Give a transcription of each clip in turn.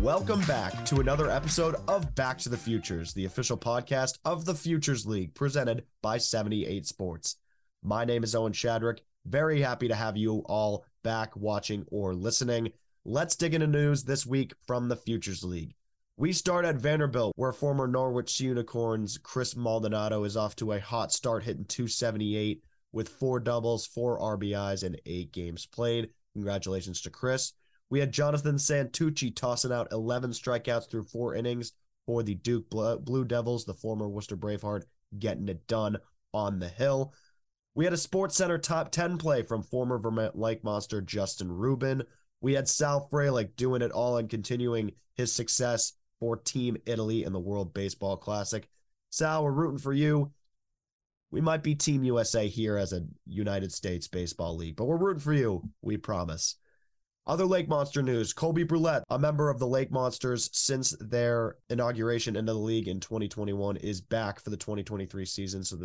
Welcome back to another episode of Back to the Futures, the official podcast of the Futures League presented by 78 Sports. My name is Owen Shadrick. Very happy to have you all back watching or listening. Let's dig into news this week from the Futures League. We start at Vanderbilt, where former Norwich Sea Unicorns Chris Maldonado is off to a hot start, hitting .278 with 4 doubles, 4 RBIs, and 8 games played. Congratulations to Chris. We had Jonathan Santucci tossing out 11 strikeouts through 4 innings for the Duke Blue Devils, the former Worcester Braveheart, getting it done on the hill. We had a SportsCenter top 10 play from former Vermont Lake Monster Justin Rubin. We had Sal Frelick doing it all and continuing his success for Team Italy in the World Baseball Classic. Sal, we're rooting for you. We might be Team USA here as a United States baseball league, but we're rooting for you, we promise. Other Lake Monster news, Colby Brulette, a member of the Lake Monsters since their inauguration into the league in 2021, is back for the 2023 season, so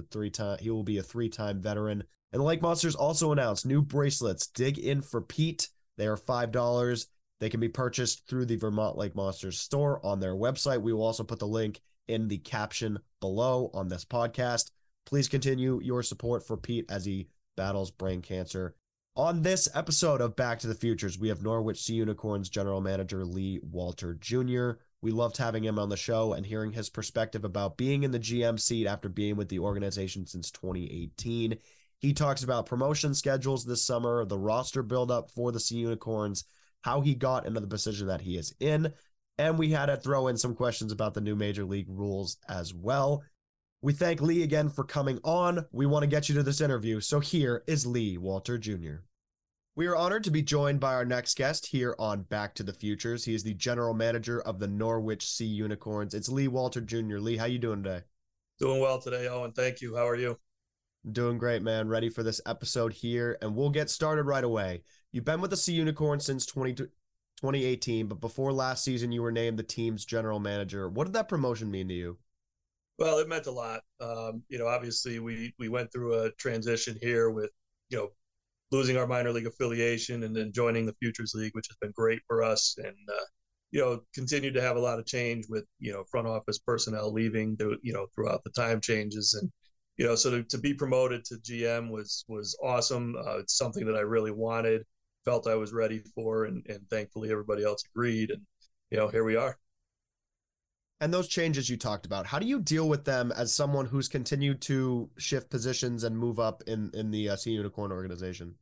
he will be a 3-time veteran. And the Lake Monsters also announced new bracelets, Dig In for Pete. They are $5. They can be purchased through the Vermont Lake Monsters store on their website. We will also put the link in the caption below on this podcast. Please continue your support for Pete as he battles brain cancer. On this episode of Back to the Futures, we have Norwich Sea Unicorns general manager Lee Walter Jr. We loved having him on the show and hearing his perspective about being in the GM seat after being with the organization since 2018. He talks about promotion schedules this summer, the roster buildup for the Sea Unicorns, how he got into the position that he is in, and we had to throw in some questions about the new Major League rules as well. We thank Lee again for coming on. We want to get you to this interview, so here is Lee Walter Jr. We are honored to be joined by our next guest here on Back to the Futures. He is the general manager of the Norwich Sea Unicorns. It's Lee Walter Jr. Lee, how you doing today? Doing well today, Owen. Thank you. How are you? Doing great, man. Ready for this episode here, and we'll get started right away. You've been with the Sea Unicorns since 2018, but before last season, you were named the team's general manager. What did that promotion mean to you? Well, it meant a lot. Obviously we went through a transition here with, losing our minor league affiliation and then joining the Futures League, which has been great for us. And, continued to have a lot of change with, front office personnel leaving, throughout the time changes. And, so to be promoted to GM was awesome. It's something that I really wanted, felt I was ready for, and thankfully everybody else agreed. And, here we are. And those changes you talked about, how do you deal with them as someone who's continued to shift positions and move up in the Sea Unicorn organization?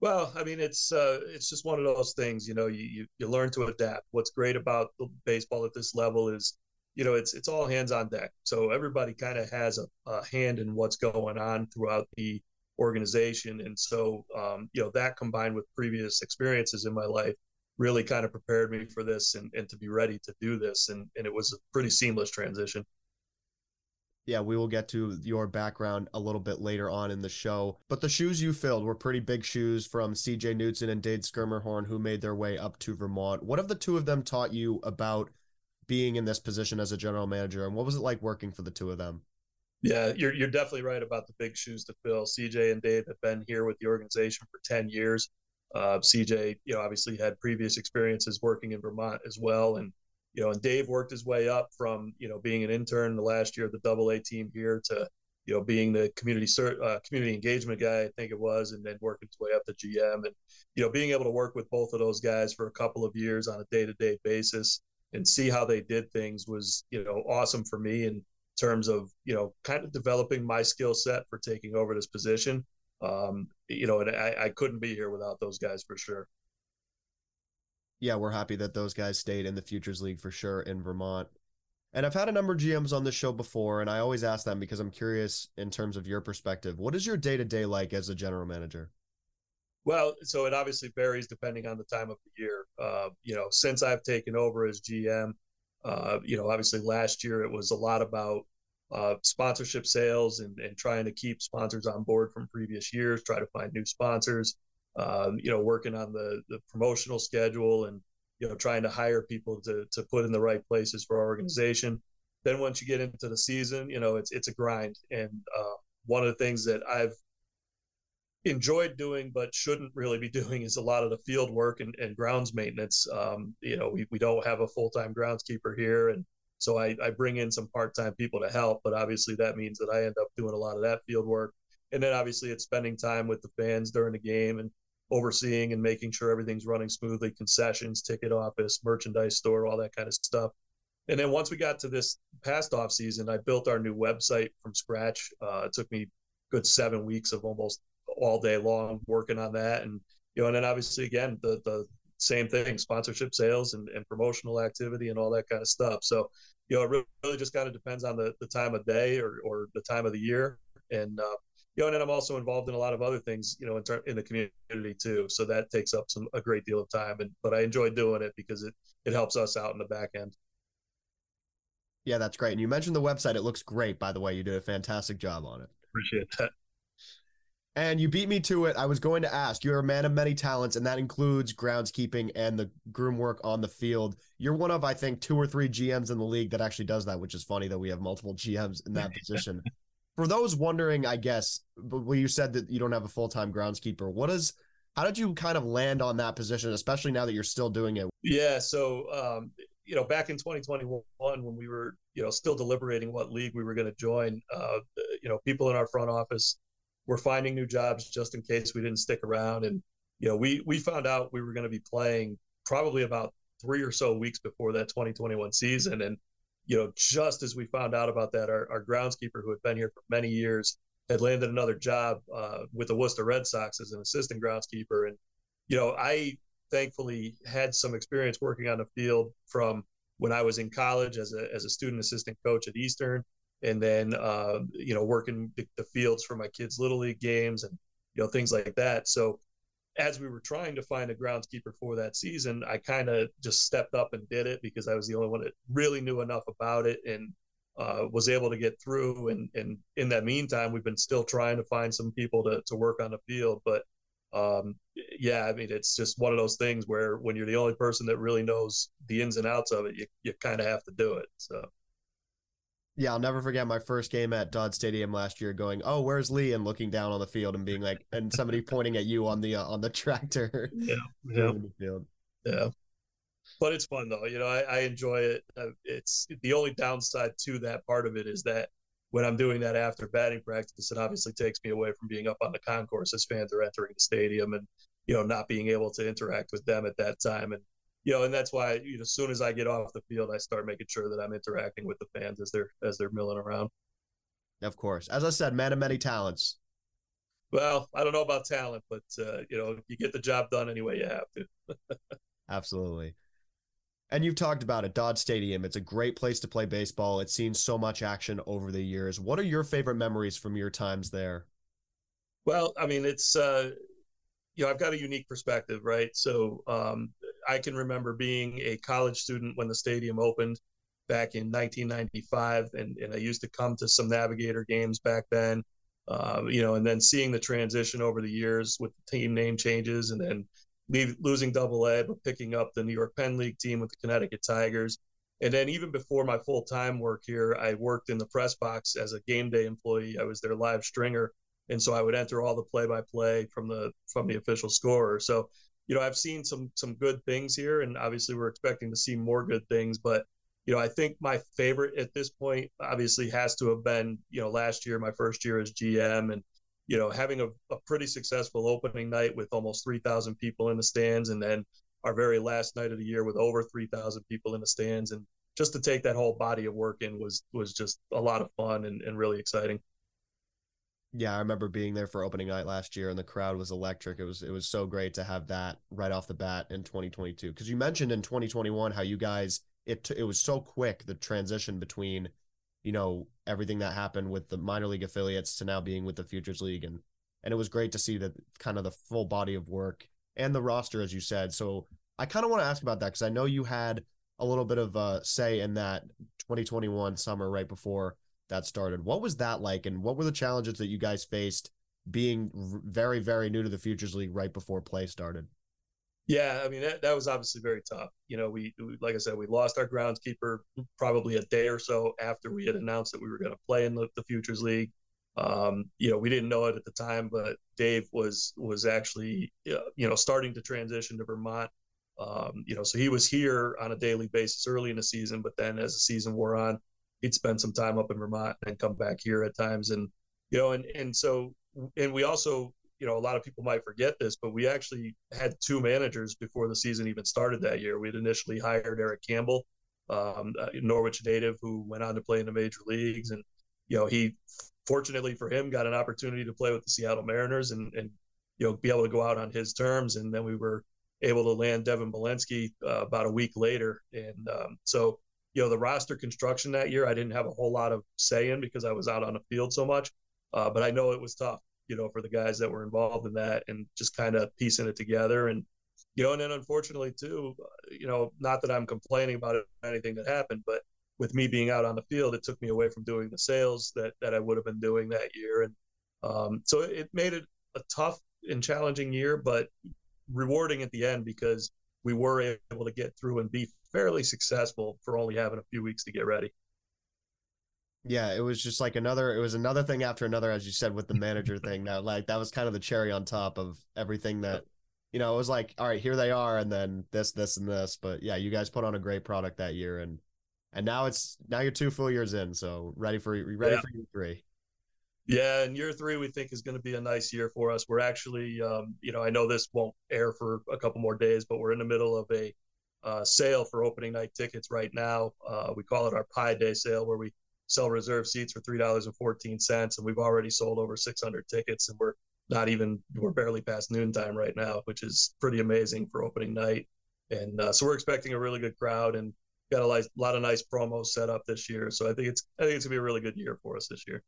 Well, I mean, it's just one of those things, you learn to adapt. What's great about baseball at this level is, it's all hands on deck. So everybody kind of has a hand in what's going on throughout the organization. And so, that combined with previous experiences in my life really kind of prepared me for this and to be ready to do this. And it was a pretty seamless transition. Yeah, we will get to your background a little bit later on in the show. But the shoes you filled were pretty big shoes from CJ Newton and Dave Skirmerhorn, who made their way up to Vermont. What have the two of them taught you about being in this position as a general manager? And what was it like working for the two of them? Yeah, you're definitely right about the big shoes to fill. CJ and Dave have been here with the organization for 10 years. CJ, obviously had previous experiences working in Vermont as well. And, and Dave worked his way up from, being an intern the last year of the AA team here to, being the community engagement guy, I think it was, and then working his way up to GM and, being able to work with both of those guys for a couple of years on a day-to-day basis and see how they did things was, awesome for me in terms of, kind of developing my skill set for taking over this position. And I couldn't be here without those guys for sure. Yeah, we're happy that those guys stayed in the Futures League for sure in Vermont. And I've had a number of GMs on this show before, and I always ask them because I'm curious in terms of your perspective. What is your day-to-day like as a general manager? Well, so it obviously varies depending on the time of the year. Since I've taken over as GM, obviously last year it was a lot about sponsorship sales and trying to keep sponsors on board from previous years, try to find new sponsors, working on the promotional schedule and, trying to hire people to put in the right places for our organization. Then once you get into the season, it's a grind. And one of the things that I've, enjoyed doing but shouldn't really be doing is a lot of the field work and grounds maintenance. We don't have a full-time groundskeeper here, and so I bring in some part-time people to help, but obviously that means that I end up doing a lot of that field work. And then obviously it's spending time with the fans during the game and overseeing and making sure everything's running smoothly, concessions, ticket office, merchandise store, all that kind of stuff. And then once we got to this past off season, I built our new website from scratch. It took me a good 7 weeks of almost all day long working on that. And, and then obviously again, the same thing, sponsorship sales and promotional activity and all that kind of stuff. So, it really just kind of depends on the time of day or the time of the year. And, and then I'm also involved in a lot of other things, in the community too. So that takes up a great deal of time. But I enjoy doing it because it helps us out in the back end. Yeah, that's great. And you mentioned the website. It looks great, by the way. You did a fantastic job on it. Appreciate that. And you beat me to it. I was going to ask, you're a man of many talents, and that includes groundskeeping and the groom work on the field. You're one of, I think, 2 or 3 GMs in the league that actually does that, which is funny that we have multiple GMs in that position. For those wondering, I guess, well, you said that you don't have a full-time groundskeeper. How did you kind of land on that position, especially now that you're still doing it? Yeah, so, back in 2021, when we were, still deliberating what league we were going to join, people in our front office were finding new jobs just in case we didn't stick around. And, we found out we were going to be playing probably about 3 or so weeks before that 2021 season. And, just as we found out about that, our groundskeeper, who had been here for many years, had landed another job with the Worcester Red Sox as an assistant groundskeeper. And, I thankfully had some experience working on the field from when I was in college as a student assistant coach at Eastern, and then, working the fields for my kids' Little League games and, things like that. So as we were trying to find a groundskeeper for that season, I kind of just stepped up and did it because I was the only one that really knew enough about it and was able to get through. And in that meantime, we've been still trying to find some people to work on the field. But it's just one of those things where when you're the only person that really knows the ins and outs of it, you kind of have to do it. So. Yeah, I'll never forget my first game at Dodd Stadium last year going, "Oh, where's Lee?" and looking down on the field and being like, and somebody pointing at you on the tractor. Yeah. Yeah. But it's fun though. I enjoy it. It's the only downside to that part of it is that when I'm doing that after batting practice, it obviously takes me away from being up on the concourse as fans are entering the stadium and, not being able to interact with them at that time. And, and that's why, as soon as I get off the field, I start making sure that I'm interacting with the fans as they're milling around. Of course. As I said, man of many talents. Well, I don't know about talent, but, you get the job done any way you have to. Absolutely. And you've talked about it, Dodd Stadium. It's a great place to play baseball. It's seen so much action over the years. What are your favorite memories from your times there? Well, it's... I've got a unique perspective, right? So I can remember being a college student when the stadium opened back in 1995, and I used to come to some Navigator games back then, and then seeing the transition over the years with the team name changes and then losing Double-A but picking up the New York Penn League team with the Connecticut Tigers. And then even before my full-time work here, I worked in the press box as a game day employee. I was their live stringer. And so I would enter all the play-by-play from the official scorer. So, I've seen some good things here, and obviously we're expecting to see more good things. But, I think my favorite at this point obviously has to have been, last year, my first year as GM, and, having a pretty successful opening night with almost 3,000 people in the stands, and then our very last night of the year with over 3,000 people in the stands. And just to take that whole body of work in was just a lot of fun and really exciting. Yeah, I remember being there for opening night last year, and the crowd was electric. It was so great to have that right off the bat in 2022. Because you mentioned in 2021 how you guys, it was so quick, the transition between, everything that happened with the minor league affiliates to now being with the Futures League. And it was great to see that kind of the full body of work and the roster, as you said. So I kind of want to ask about that, because I know you had a little bit of a say in that 2021 summer right before that started. What was that like, and what were the challenges that you guys faced being very, very new to the Futures League right before play started? Yeah, that was obviously very tough. We like I said, we lost our groundskeeper probably a day or so after we had announced that we were going to play in the Futures League. We didn't know it at the time, but Dave was actually, starting to transition to Vermont. So he was here on a daily basis early in the season, but then as the season wore on, he'd spend some time up in Vermont and come back here at times. And we also, a lot of people might forget this, but we actually had two managers before the season even started that year. We'd initially hired Eric Campbell, Norwich native, who went on to play in the major leagues. And, he, fortunately for him, got an opportunity to play with the Seattle Mariners and be able to go out on his terms. And then we were able to land Devin Malensky about a week later. And so the roster construction that year, I didn't have a whole lot of say in because I was out on the field so much. But I know it was tough, for the guys that were involved in that and just kind of piecing it together. And, and then unfortunately too, not that I'm complaining about anything that happened, but with me being out on the field, it took me away from doing the sales that I would have been doing that year. And so it made it a tough and challenging year, but rewarding at the end because we were able to get through and be fairly successful for only having a few weeks to get ready. Yeah, it was just like another thing after another, as you said, with the manager thing. Now, like, that was kind of the cherry on top of everything that, it was like, all right, here they are. And then this, and this, but yeah, you guys put on a great product that year. And now you're 2 full years in, so ready for year 3. Yeah, and year 3 we think is going to be a nice year for us. We're actually, I know this won't air for a couple more days, but we're in the middle of a sale for opening night tickets right now. We call it our Pie Day sale, where we sell reserve seats for $3.14, and we've already sold over 600 tickets, and we're barely past noontime right now, which is pretty amazing for opening night. And so we're expecting a really good crowd, and got a lot of nice promos set up this year, so I think it's gonna be a really good year for us this year.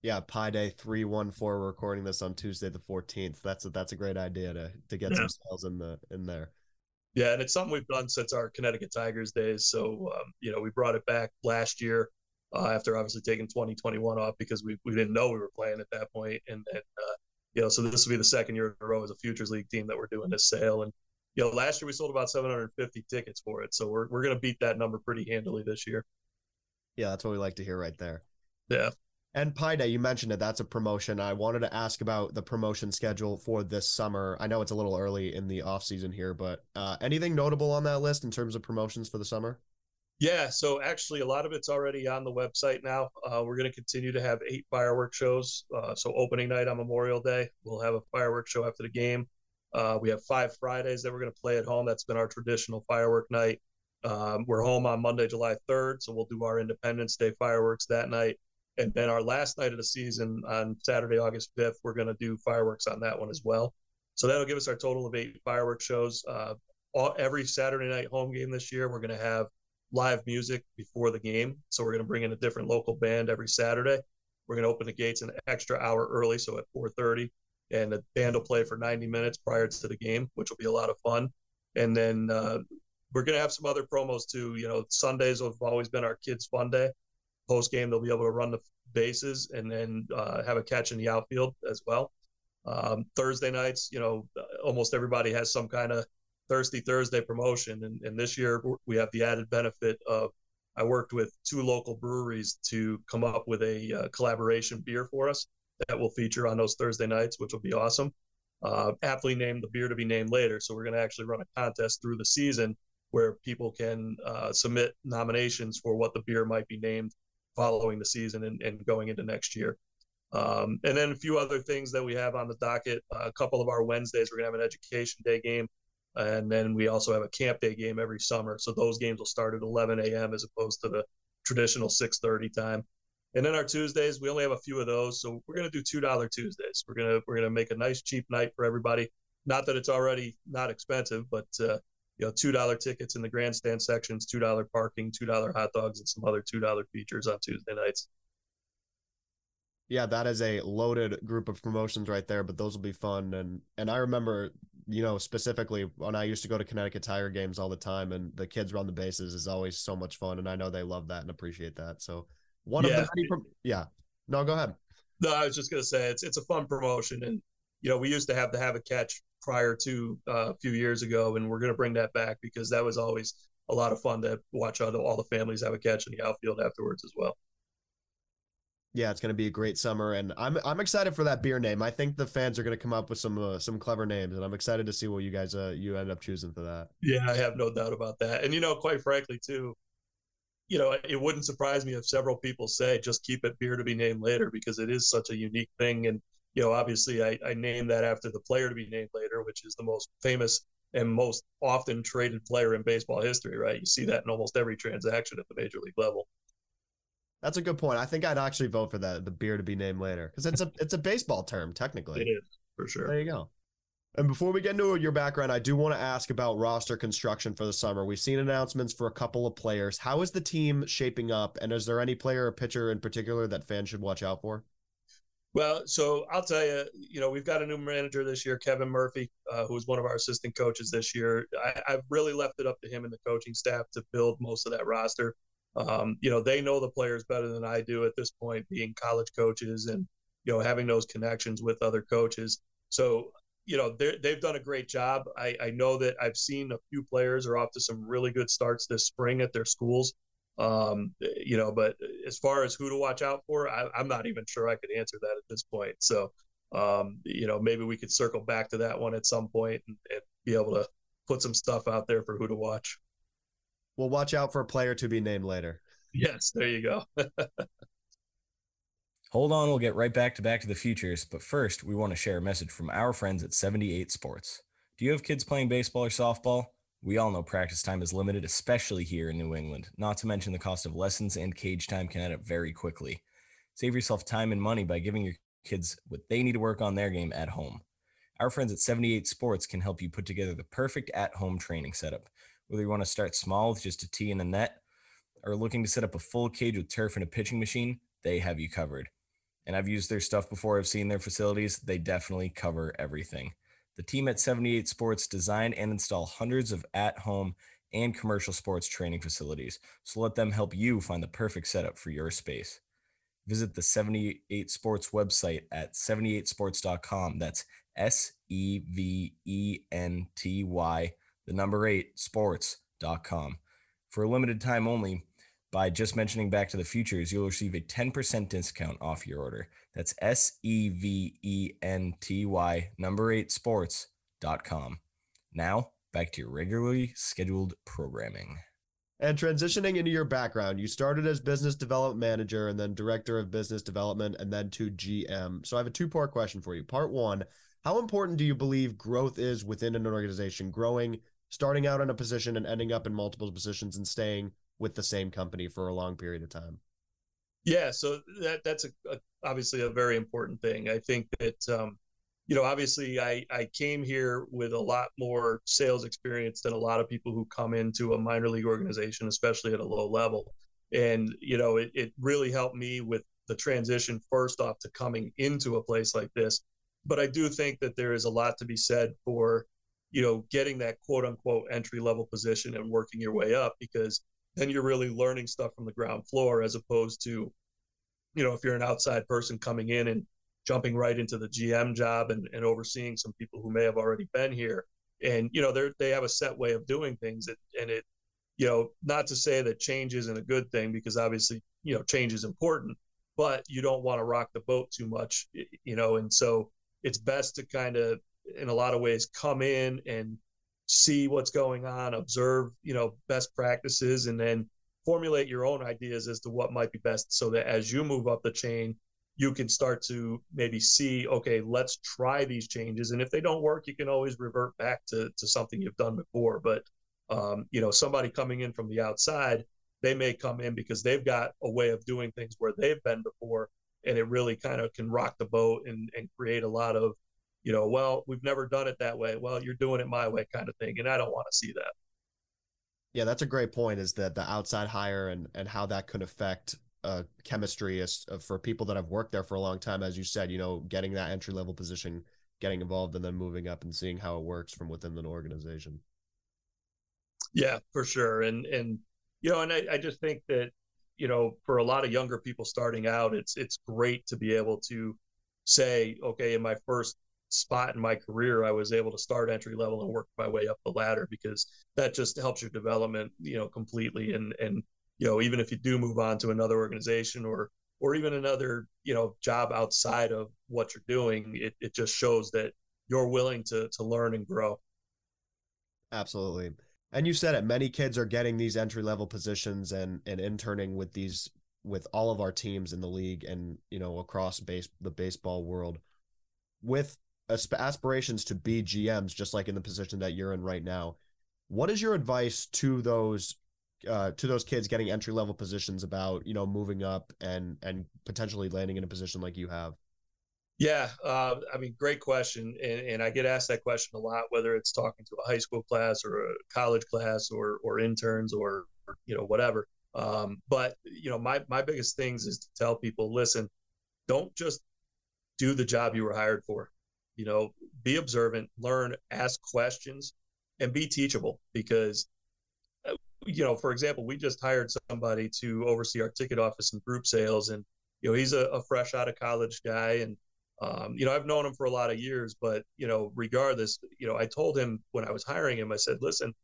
Yeah, Pi Day 314. We're recording this on Tuesday the 14th. That's a great idea to get some sales in there. Yeah, and it's something we've done since our Connecticut Tigers days. So we brought it back last year after obviously taking 2021 off because we didn't know we were playing at that point. And so this will be the second year in a row as a Futures League team that we're doing this sale. And last year we sold about 750 tickets for it. So we're going to beat that number pretty handily this year. Yeah, that's what we like to hear right there. Yeah. And Pi Day, you mentioned it. That's a promotion. I wanted to ask about the promotion schedule for this summer. I know it's a little early in the off season here, but anything notable on that list in terms of promotions for the summer? Yeah, so actually a lot of it's already on the website now. We're going to continue to have 8 firework shows. So opening night on Memorial Day, we'll have a firework show after the game. We have 5 Fridays that we're going to play at home. That's been our traditional firework night. We're home on Monday, July 3rd, so we'll do our Independence Day fireworks that night. And then our last night of the season on Saturday, August 5th, we're going to do fireworks on that one as well. So that'll give us our total of 8 firework shows. Every Saturday night home game this year, we're going to have live music before the game. So we're going to bring in a different local band every Saturday. We're going to open the gates an extra hour early, so at 4:30. And the band will play for 90 minutes prior to the game, which will be a lot of fun. And then we're going to have some other promos too. Sundays have always been our kids' fun day. Post game, they'll be able to run the bases and then have a catch in the outfield as well. Thursday nights, almost everybody has some kind of Thirsty Thursday promotion. And this year we have the added benefit of I worked with 2 local breweries to come up with a collaboration beer for us that will feature on those Thursday nights, which will be awesome. Aptly named, the beer to be named later. So we're going to actually run a contest through the season where people can submit nominations for what the beer might be named following the season and going into next year. And then a few other things that we have on the docket. A couple of our Wednesdays, we're going to have an education day game. And then we also have a camp day game every summer. So those games will start at 11 a.m. as opposed to the traditional 6:30 time. And then our Tuesdays, we only have a few of those, so we're going to do $2 Tuesdays. We're gonna make a nice cheap night for everybody. Not that it's already not expensive, but $2 tickets in the grandstand sections, $2 parking, $2 hot dogs, and some other $2 features on Tuesday nights. Yeah, that is a loaded group of promotions right there, but those will be fun. And I remember, specifically when I used to go to Connecticut Tiger games all the time, and the kids run the bases is always so much fun, and I know they love that and appreciate that. So. No, go ahead. No, I was just going to say it's a fun promotion, and we used to have the Have a Catch prior to a few years ago, and we're going to bring that back because that was always a lot of fun to watch all the families have a catch in the outfield afterwards as well. Yeah, it's going to be a great summer, and I'm excited for that beer name. I think the fans are going to come up with some clever names, and I'm excited to see what you guys you end up choosing for that. Yeah, I have no doubt about that. And, you know, quite frankly, too, you know, it wouldn't surprise me if several people say just keep it beer to be named later, because it is such a unique thing. And, you know, obviously I named that after the player to be named later, which is the most famous and most often traded player in baseball history, right? You see that in almost every transaction at the major league level. That's a good point. I think I'd actually vote for that, the beer to be named later, because it's a baseball term, technically. It is, for sure. There you go. And before we get into your background, I do want to ask about roster construction for the summer. We've seen announcements for a couple of players. How is the team shaping up, and is there any player or pitcher in particular that fans should watch out for? Well, so I'll tell you, you know, we've got a new manager this year, Kevin Murphy, who was one of our assistant coaches this year. I've really left it up to him and the coaching staff to build most of that roster. You know, they know the players better than I do at this point, being college coaches and, you know, having those connections with other coaches. So, you know, they've done a great job. I know that I've seen a few players are off to some really good starts this spring at their schools. You know, but as far as who to watch out for, I'm not even sure I could answer that at this point. So, you know, maybe we could circle back to that one at some point and be able to put some stuff out there for who to watch. We'll watch out for a player to be named later. Yes, there you go. Hold on, we'll get right back to the Futures. But first, we want to share a message from our friends at 78 Sports. Do you have kids playing baseball or softball? We all know practice time is limited, especially here in New England, not to mention the cost of lessons and cage time can add up very quickly. Save yourself time and money by giving your kids what they need to work on their game at home. Our friends at 78 Sports can help you put together the perfect at-home training setup. Whether you want to start small with just a tee and a net, or looking to set up a full cage with turf and a pitching machine, they have you covered. And I've used their stuff before. I've seen their facilities. They definitely cover everything. The team at 78 Sports design and install hundreds of at-home and commercial sports training facilities, so let them help you find the perfect setup for your space. Visit the 78 Sports website at 78sports.com. That's SEVENTY. the number 8 sports.com. For a limited time only, by just mentioning Back to the Futures, you'll receive a 10% discount off your order. That's SEVENTY, number 8 sports.com. Now, back to your regularly scheduled programming. And transitioning into your background, you started as business development manager and then director of business development and then to GM. So I have a two-part question for you. Part one, how important do you believe growth is within an organization? Growing, starting out in a position and ending up in multiple positions and staying with the same company for a long period of time? Yeah, so that's obviously a very important thing. I think that, you know, obviously I came here with a lot more sales experience than a lot of people who come into a minor league organization, especially at a low level. And, you know, it really helped me with the transition first off to coming into a place like this. But I do think that there is a lot to be said for, you know, getting that quote unquote entry level position and working your way up, because then you're really learning stuff from the ground floor, as opposed to, you know, if you're an outside person coming in and jumping right into the GM job and overseeing some people who may have already been here. And, you know, they have a set way of doing things. And it, you know, not to say that change isn't a good thing, because obviously, you know, change is important, but you don't want to rock the boat too much, you know, and so it's best to kind of, in a lot of ways, come in and see what's going on, observe, you know, best practices, and then formulate your own ideas as to what might be best, so that as you move up the chain, you can start to maybe see, okay, let's try these changes. And if they don't work, you can always revert back to something you've done before. But, you know, somebody coming in from the outside, they may come in because they've got a way of doing things where they've been before. And it really kind of can rock the boat and create a lot of, you know, well, we've never done it that way. Well, you're doing it my way kind of thing. And I don't want to see that. Yeah, that's a great point, is that the outside hire and how that could affect chemistry for people that have worked there for a long time. As you said, you know, getting that entry level position, getting involved, and then moving up and seeing how it works from within an organization. Yeah, for sure. And you know, and I just think that, you know, for a lot of younger people starting out, it's great to be able to say, okay, in my first spot in my career, I was able to start entry level and work my way up the ladder, because that just helps your development, you know, completely. And you know, even if you do move on to another organization or or even another, you know, job outside of what you're doing, it just shows that you're willing to learn and grow. Absolutely. And you said it, many kids are getting these entry-level positions and interning with these, with all of our teams in the league and, you know, across the baseball world with aspirations to be GMs, just like in the position that you're in right now. What is your advice to those kids getting entry-level positions about, you know, moving up and potentially landing in a position like you have? Yeah. I mean, great question. And I get asked that question a lot, whether it's talking to a high school class or a college class or interns or you know, whatever. But you know, my biggest things is to tell people, listen, don't just do the job you were hired for, you know, be observant, learn, ask questions, and be teachable because, you know, for example, we just hired somebody to oversee our ticket office and group sales. And, you know, he's a fresh out of college guy and, you know, I've known him for a lot of years, but, you know, regardless, you know, I told him when I was hiring him, I said, listen,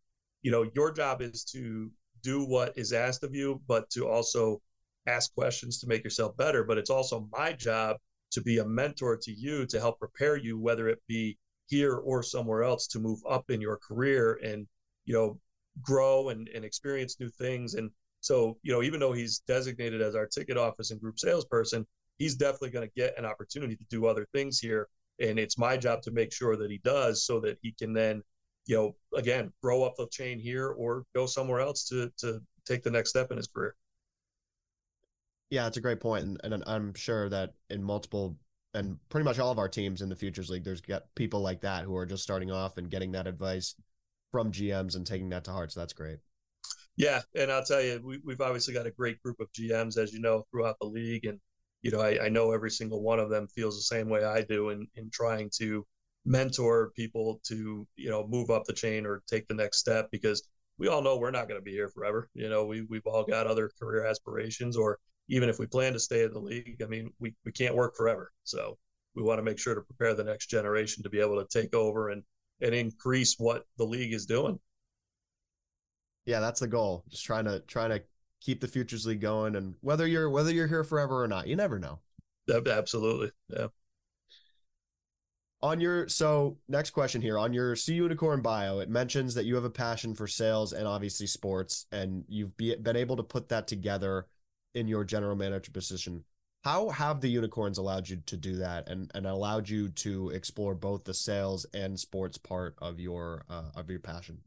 you know, your job is to do what is asked of you, but to also ask questions to make yourself better. But it's also my job to be a mentor to you, to help prepare you, whether it be here or somewhere else, to move up in your career and, you know, grow and experience new things. And so, you know, even though he's designated as our ticket office and group salesperson, he's definitely going to get an opportunity to do other things here. And it's my job to make sure that he does so that he can then, you know, again, grow up the chain here or go somewhere else to take the next step in his career. Yeah, that's a great point. And I'm sure that in multiple and pretty much all of our teams in the Futures League, there's got people like that who are just starting off and getting that advice from GMs and taking that to heart. So that's great. Yeah. And I'll tell you, we've obviously got a great group of GMs, as you know, throughout the league. And, you know, I know every single one of them feels the same way I do in trying to mentor people to, you know, move up the chain or take the next step, because we all know we're not going to be here forever. You know, we've all got other career aspirations, or even if we plan to stay in the league, I mean, we can't work forever. So we want to make sure to prepare the next generation to be able to take over and increase what the league is doing. Yeah, that's the goal. Just trying to keep the Futures League going, and whether you're here forever or not, you never know. Absolutely. Yeah. So next question here, on your Sea Unicorn bio, it mentions that you have a passion for sales and obviously sports, and you've been able to put that together in your general manager position. How have the Unicorns allowed you to do that and allowed you to explore both the sales and sports part of your passion?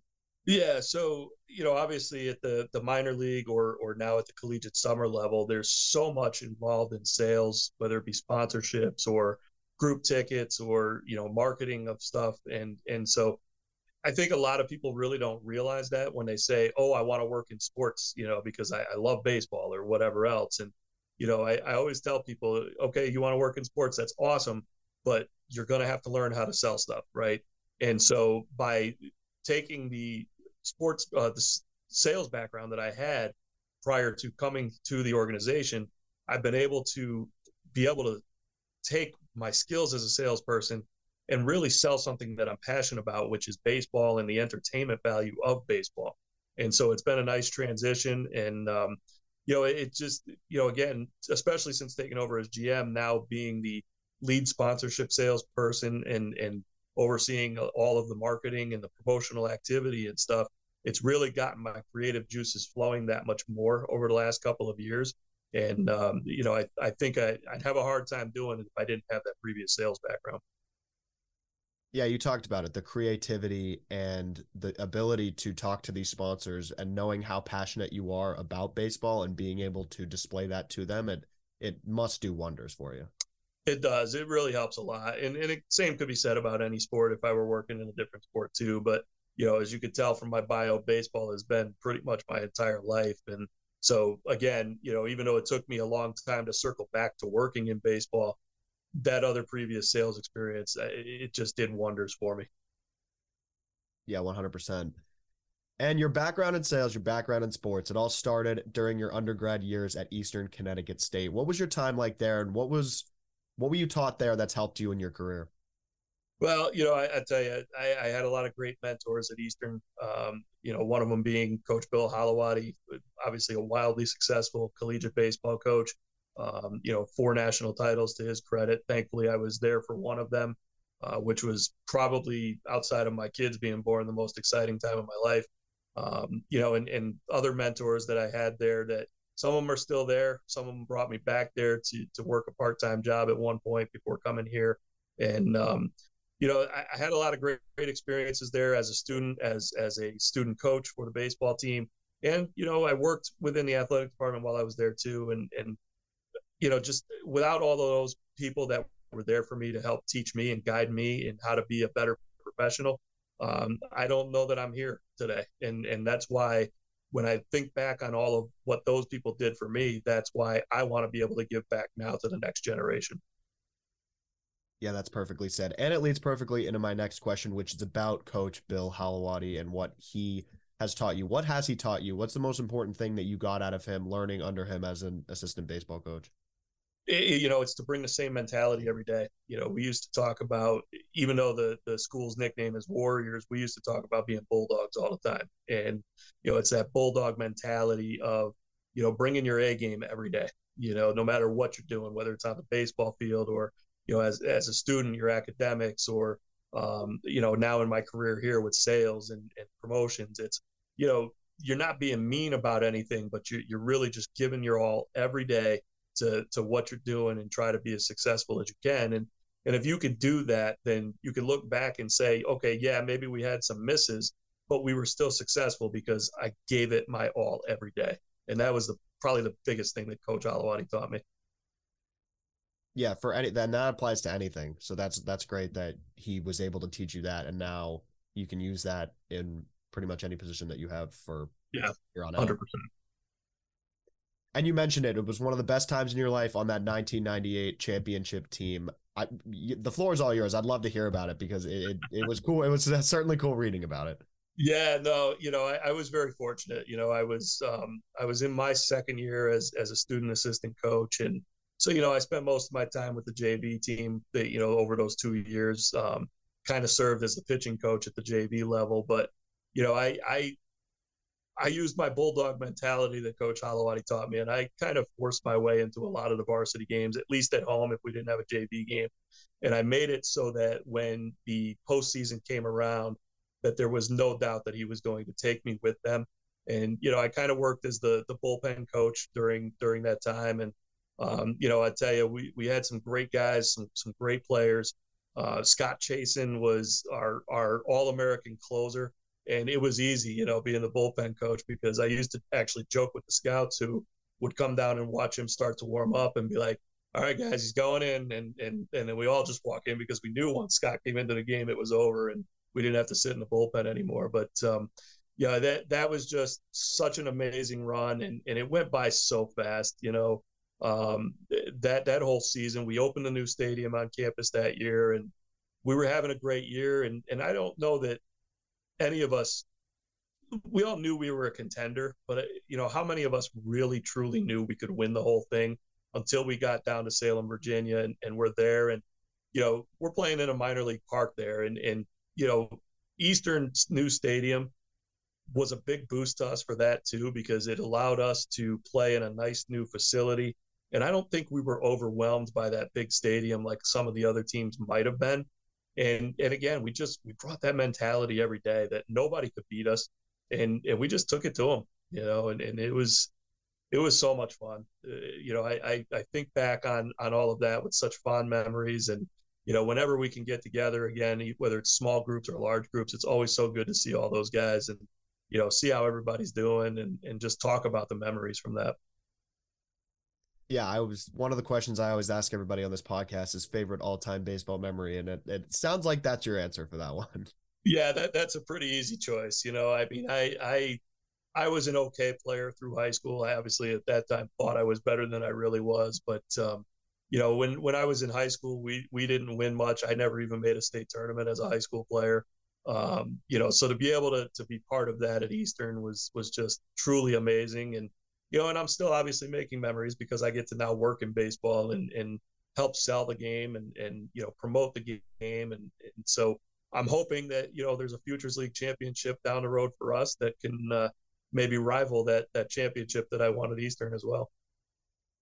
Yeah. So, you know, obviously at the minor league or now at the collegiate summer level, there's so much involved in sales, whether it be sponsorships or group tickets or, you know, marketing of stuff. And so I think a lot of people really don't realize that when they say, oh, I want to work in sports, you know, because I love baseball or whatever else. And, you know, I always tell people, okay, you want to work in sports, that's awesome, but you're going to have to learn how to sell stuff. Right. And so by taking the sports, the sales background that I had prior to coming to the organization, I've been able to take my skills as a salesperson and really sell something that I'm passionate about, which is baseball and the entertainment value of baseball. And so it's been a nice transition. And, you know, it just, you know, again, especially since taking over as GM, now being the lead sponsorship salesperson and overseeing all of the marketing and the promotional activity and stuff, it's really gotten my creative juices flowing that much more over the last couple of years. And, you know, I think I'd have a hard time doing it if I didn't have that previous sales background. Yeah, you talked about it, the creativity and the ability to talk to these sponsors and knowing how passionate you are about baseball and being able to display that to them. It must do wonders for you. It does. It really helps a lot. And the same could be said about any sport if I were working in a different sport too. But, you know, as you could tell from my bio, baseball has been pretty much my entire life. And so, again, you know, even though it took me a long time to circle back to working in baseball, that other previous sales experience, it just did wonders for me. Yeah, 100%. And your background in sales, your background in sports, it all started during your undergrad years at Eastern Connecticut State. What was your time like there, and what were you taught there that's helped you in your career? Well, you know, I tell you, I had a lot of great mentors at Eastern, you know, one of them being Coach Bill Holowaty, obviously a wildly successful collegiate baseball coach. four national titles to his credit. Thankfully, I was there for one of them, which was probably, outside of my kids being born, the most exciting time of my life. And other mentors that I had there, that some of them are still there. Some of them brought me back there to work a part-time job at one point before coming here. And, I had a lot of great experiences there as a student, as a student coach for the baseball team. And, I worked within the athletic department while I was there too. And just without all of those people that were there for me to help teach me and guide me in how to be a better professional, I don't know that I'm here today. And that's why, when I think back on all of what those people did for me, that's why I want to be able to give back now to the next generation. Yeah, that's perfectly said. And it leads perfectly into my next question, which is about Coach Bill Holowaty and what he has taught you. What has he taught you? What's the most important thing that you got out of him learning under him as an assistant baseball coach? It's to bring the same mentality every day. We used to talk about, even though the school's nickname is Warriors, we used to talk about being Bulldogs all the time. And, it's that Bulldog mentality of, bringing your A game every day, no matter what you're doing, whether it's on the baseball field or, as a student, your academics or, now in my career here with sales and promotions, it's, you're not being mean about anything, but you're really just giving your all every day to what you're doing and try to be as successful as you can. And if you could do that, then you could look back and say, okay, yeah, maybe we had some misses, but we were still successful because I gave it my all every day. And that was probably the biggest thing that Coach Holowaty taught me. Yeah. That applies to anything. So that's great that he was able to teach you that. And now you can use that in pretty much any position that you have for you're on 100%. And you mentioned it was one of the best times in your life on that 1998 championship team. The floor is all yours. I'd love to hear about it because it was cool. It was certainly cool reading about it. Yeah, no, I was very fortunate. I was in my second year as a student assistant coach. And so, I spent most of my time with the JV team that, over those 2 years, kind of served as the pitching coach at the JV level. But, I used my Bulldog mentality that Coach Holowaty taught me, and I kind of forced my way into a lot of the varsity games, at least at home if we didn't have a JV game. And I made it so that when the postseason came around, that there was no doubt that he was going to take me with them. And, I kind of worked as the bullpen coach during that time. And, I tell you, we had some great guys, some great players. Scott Chasen was our All-American closer. And it was easy, being the bullpen coach, because I used to actually joke with the scouts who would come down and watch him start to warm up and be like, all right, guys, he's going in. And then we all just walk in because we knew once Scott came into the game, it was over and we didn't have to sit in the bullpen anymore. But, that was just such an amazing run. And it went by so fast, that whole season. We opened a new stadium on campus that year and we were having a great year. And I don't know that any of us, we all knew we were a contender, but how many of us really truly knew we could win the whole thing until we got down to Salem, Virginia, and we're there, and we're playing in a minor league park there, and Eastern's new stadium was a big boost to us for that too, because it allowed us to play in a nice new facility, and I don't think we were overwhelmed by that big stadium like some of the other teams might have been. And again, we brought that mentality every day that nobody could beat us, and we just took it to them, and it was so much fun. I think back on all of that with such fond memories, and, whenever we can get together again, whether it's small groups or large groups, it's always so good to see all those guys and, see how everybody's doing and just talk about the memories from that. Yeah, one of the questions I always ask everybody on this podcast is favorite all-time baseball memory, and it sounds like that's your answer for that one. Yeah, that's a pretty easy choice. I mean, I was an okay player through high school. I obviously at that time thought I was better than I really was, but when I was in high school, we didn't win much. I never even made a state tournament as a high school player. So to be able to be part of that at Eastern was just truly amazing. And and I'm still obviously making memories because I get to now work in baseball and help sell the game and promote the game. And so I'm hoping that, there's a Futures League championship down the road for us that can maybe rival that championship that I won at Eastern as well.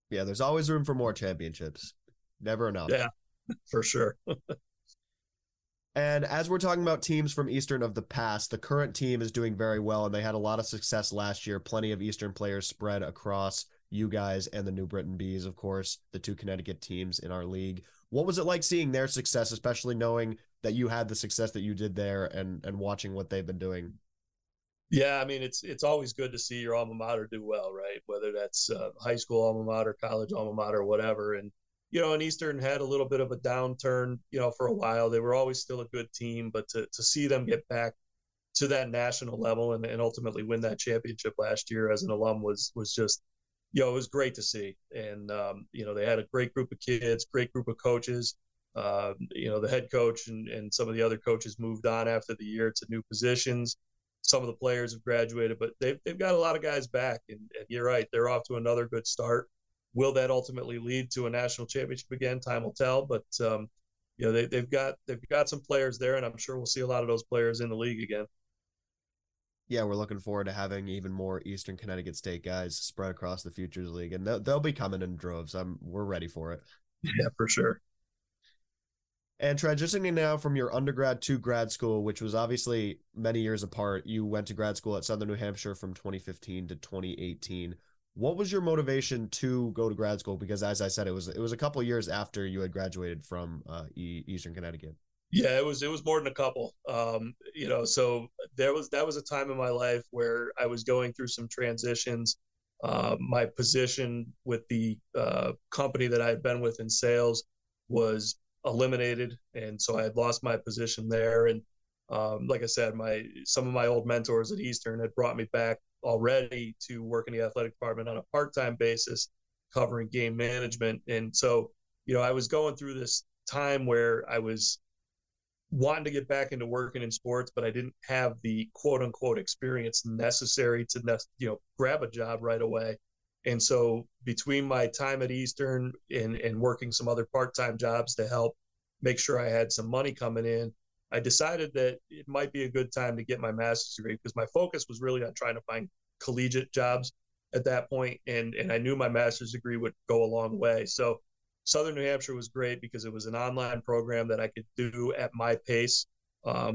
Yeah, there's always room for more championships. Never enough. Yeah, for sure. And as we're talking about teams from Eastern of the past, the current team is doing very well, and they had a lot of success last year. Plenty of Eastern players spread across you guys and the New Britain Bees, of course, the two Connecticut teams in our league. What was it like seeing their success, especially knowing that you had the success that you did there and watching what they've been doing? Yeah, I mean, it's always good to see your alma mater do well, right? Whether that's high school alma mater, college alma mater, whatever. And you know, and Eastern had a little bit of a downturn, you know, for a while. They were always still a good team, but to see them get back to that national level and ultimately win that championship last year as an alum was just, you know, it was great to see. And, you know, they had a great group of kids, great group of coaches. You know, the head coach and some of the other coaches moved on after the year to new positions. Some of the players have graduated, but they've got a lot of guys back. And you're right, they're off to another good start. Will that ultimately lead to a national championship again? Time will tell. But you know, they've got some players there, and I'm sure we'll see a lot of those players in the league again. Yeah, we're looking forward to having even more Eastern Connecticut State guys spread across the Futures League, and they'll be coming in droves. We're ready for it. Yeah, for sure. And transitioning now from your undergrad to grad school, which was obviously many years apart, you went to grad school at Southern New Hampshire from 2015 to 2018. What was your motivation to go to grad school? Because as I said, it was a couple of years after you had graduated from Eastern Connecticut. Yeah, it was more than a couple. You know, so that was a time in my life where I was going through some transitions. My position with the company that I had been with in sales was eliminated, and so I had lost my position there. And like I said, some of my old mentors at Eastern had brought me back already to work in the athletic department on a part-time basis covering game management. And so, you know, I was going through this time where I was wanting to get back into working in sports, but I didn't have the quote unquote experience necessary to, you know, grab a job right away. And so between my time at Eastern and working some other part-time jobs to help make sure I had some money coming in, I decided that it might be a good time to get my master's degree because my focus was really on trying to find collegiate jobs at that point. And I knew my master's degree would go a long way. So Southern New Hampshire was great because it was an online program that I could do at my pace.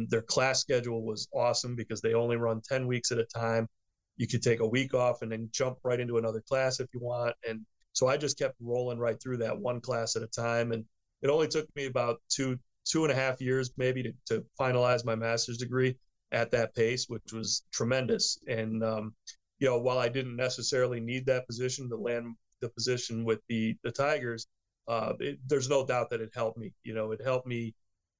Their class schedule was awesome because they only run 10 weeks at a time. You could take a week off and then jump right into another class if you want. And so I just kept rolling right through that one class at a time. And it only took me about two and a half years maybe to finalize my master's degree at that pace, which was tremendous. And, you know, while I didn't necessarily need that position to land the position with the Tigers, there's no doubt that it helped me. You know, it helped me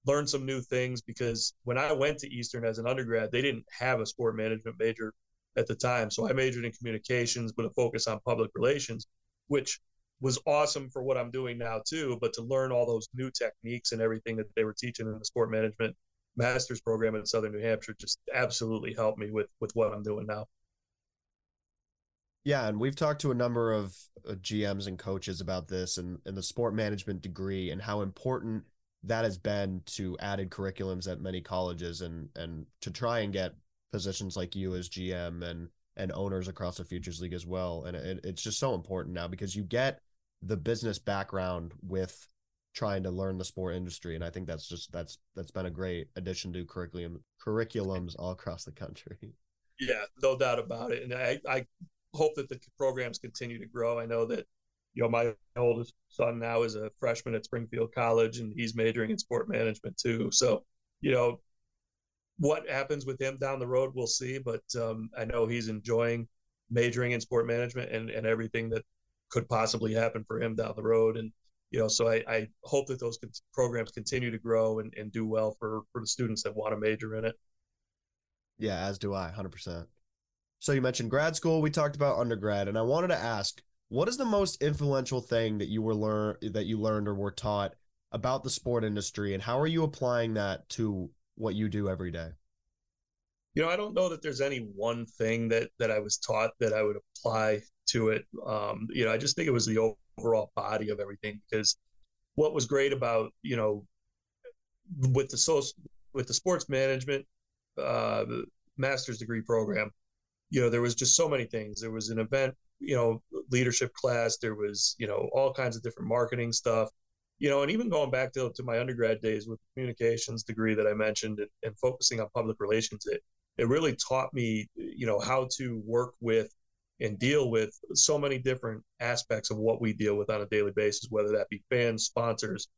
learn some new things because when I went to Eastern as an undergrad, they didn't have a sport management major at the time. So I majored in communications with a focus on public relations, which was awesome for what I'm doing now too, but to learn all those new techniques and everything that they were teaching in the sport management master's program in Southern New Hampshire just absolutely helped me with what I'm doing now. Yeah, and we've talked to a number of GMs and coaches about this and the sport management degree and how important that has been to added curriculums at many colleges and to try and get positions like you as GM and owners across the Futures League as well. And it's just so important now because you get the business background with trying to learn the sport industry. And I think that's been a great addition to curriculums all across the country. Yeah, no doubt about it. And I hope that the programs continue to grow. I know that, you know, my oldest son now is a freshman at Springfield College and he's majoring in sport management too. So, you know, what happens with him down the road, we'll see. But I know he's enjoying majoring in sport management and everything that could possibly happen for him down the road. And, you know, so I hope that those programs continue to grow and do well for the students that want to major in it. Yeah, as do I, 100%. So you mentioned grad school. We talked about undergrad. And I wanted to ask, what is the most influential thing that you learned or were taught about the sport industry? And how are you applying that to what you do every day? You know, I don't know that there's any one thing that I was taught that I would apply to it. You know, I just think it was the overall body of everything, because what was great about, you know, with the sports management master's degree program there was just so many things. There was an event, leadership class. There was, all kinds of different marketing stuff, and even going back to my undergrad days with the communications degree that I mentioned and focusing on public relations, it really taught me, how to work with and deal with so many different aspects of what we deal with on a daily basis, whether that be fans, sponsors,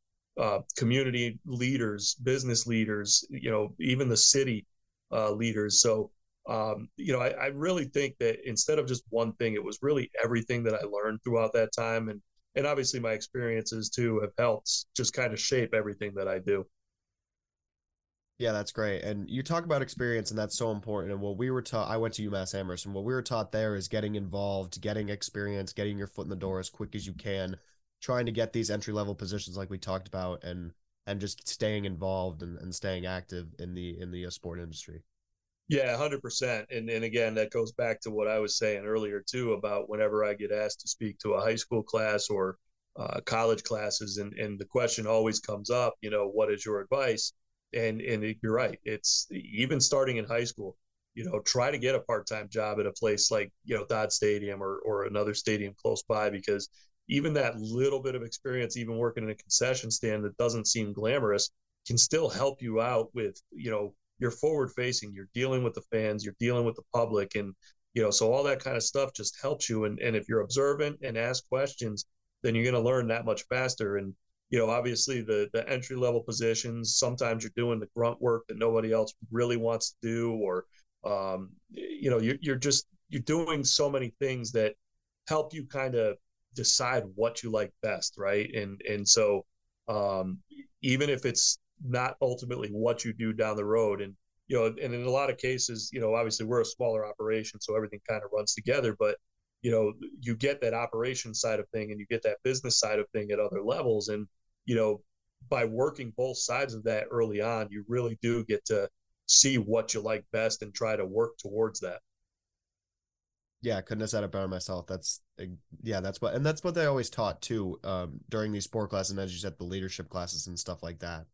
community leaders, business leaders, even the city leaders. So, I really think that instead of just one thing, it was really everything that I learned throughout that time. And obviously my experiences too have helped just kind of shape everything that I do. Yeah, that's great. And you talk about experience, and that's so important. And what we were taught, I went to UMass Amherst, and what we were taught there is getting involved, getting experience, getting your foot in the door as quick as you can, trying to get these entry-level positions like we talked about, and just staying involved and staying active in the sport industry. Yeah, 100%. And again, that goes back to what I was saying earlier too, about whenever I get asked to speak to a high school class or college classes, and the question always comes up, what is your advice? And you're right. It's even starting in high school, try to get a part-time job at a place like, Dodd Stadium or another stadium close by, because even that little bit of experience, even working in a concession stand that doesn't seem glamorous, can still help you out with, you're forward facing, you're dealing with the fans, you're dealing with the public. And, so all that kind of stuff just helps you. And if you're observant and ask questions, then you're going to learn that much faster. And, obviously the entry level positions, sometimes you're doing the grunt work that nobody else really wants to do, or, you're doing so many things that help you kind of decide what you like best. Right. And so, even if it's not ultimately what you do down the road, and and in a lot of cases, obviously we're a smaller operation, so everything kind of runs together, but you get that operation side of thing and you get that business side of thing at other levels, and by working both sides of that early on, you really do get to see what you like best and try to work towards that. Yeah, I couldn't have said it better myself. That's what they always taught too, during these sport classes, and as you said, the leadership classes and stuff like that.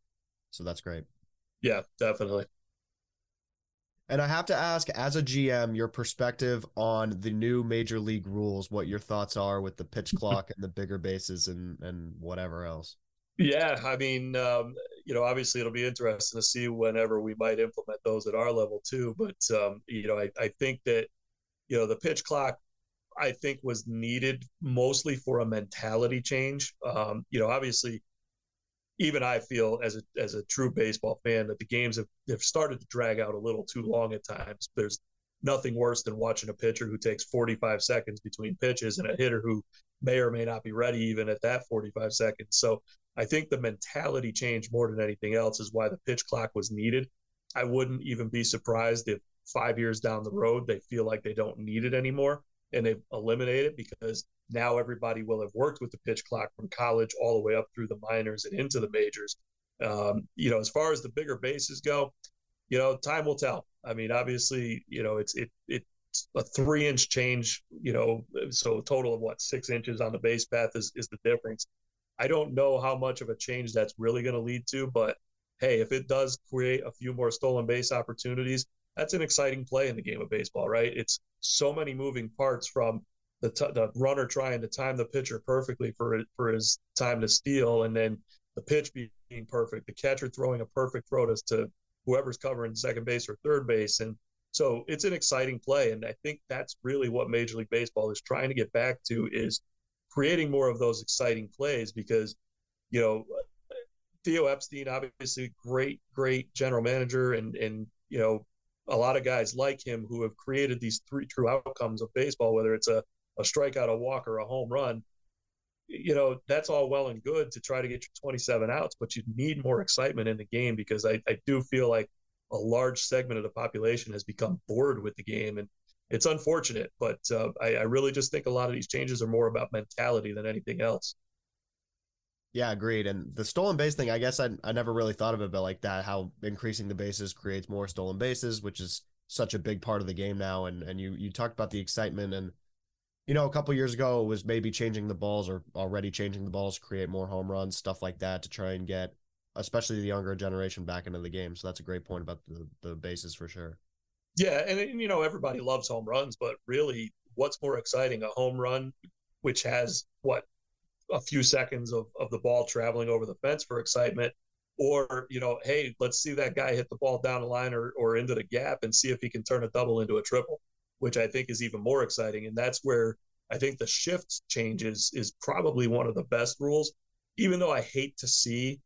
So that's great. Yeah, definitely. And I have to ask, as a GM, your perspective on the new major league rules, what your thoughts are with the pitch clock and the bigger bases and whatever else. Yeah, I mean, obviously it'll be interesting to see whenever we might implement those at our level too. But, I think that, the pitch clock, I think, was needed mostly for a mentality change. Obviously, even I feel as a true baseball fan that the games have started to drag out a little too long at times. There's nothing worse than watching a pitcher who takes 45 seconds between pitches and a hitter who may or may not be ready even at that 45 seconds. So I think the mentality change more than anything else is why the pitch clock was needed. I wouldn't even be surprised if 5 years down the road they feel like they don't need it anymore and they've eliminated it, because now everybody will have worked with the pitch clock from college all the way up through the minors and into the majors. As far as the bigger bases go, time will tell. I mean, obviously, it's a 3-inch change, so a total of 6 inches on the base path is the difference. I don't know how much of a change that's really going to lead to, but hey, if it does create a few more stolen base opportunities, that's an exciting play in the game of baseball, right? It's so many moving parts, from the runner trying to time the pitcher perfectly for his time to steal, and then the pitch being perfect, the catcher throwing a perfect throw to whoever's covering second base or third base. And so it's an exciting play, and I think that's really what Major League Baseball is trying to get back to, is creating more of those exciting plays, because, Theo Epstein, obviously great general manager, and a lot of guys like him who have created these three true outcomes of baseball, whether it's a strikeout, a walk, or a home run. That's all well and good to try to get your 27 outs, but you need more excitement in the game, because I do feel like a large segment of the population has become bored with the game, and it's unfortunate, but I really just think a lot of these changes are more about mentality than anything else. Yeah, agreed. And the stolen base thing, I guess I never really thought of it, but like that, how increasing the bases creates more stolen bases, which is such a big part of the game now. And you talked about the excitement, and, a couple of years ago it was maybe changing the balls, or already changing the balls, create more home runs, stuff like that, to try and get, especially the younger generation, back into the game. So that's a great point about the bases for sure. Yeah, and you know, everybody loves home runs, but really what's more exciting, a home run, which has, what, a few seconds of the ball traveling over the fence for excitement, or, you know, hey, let's see that guy hit the ball down the line or into the gap and see if he can turn a double into a triple, which I think is even more exciting. And that's where I think the shift changes is probably one of the best rules, even though I hate to see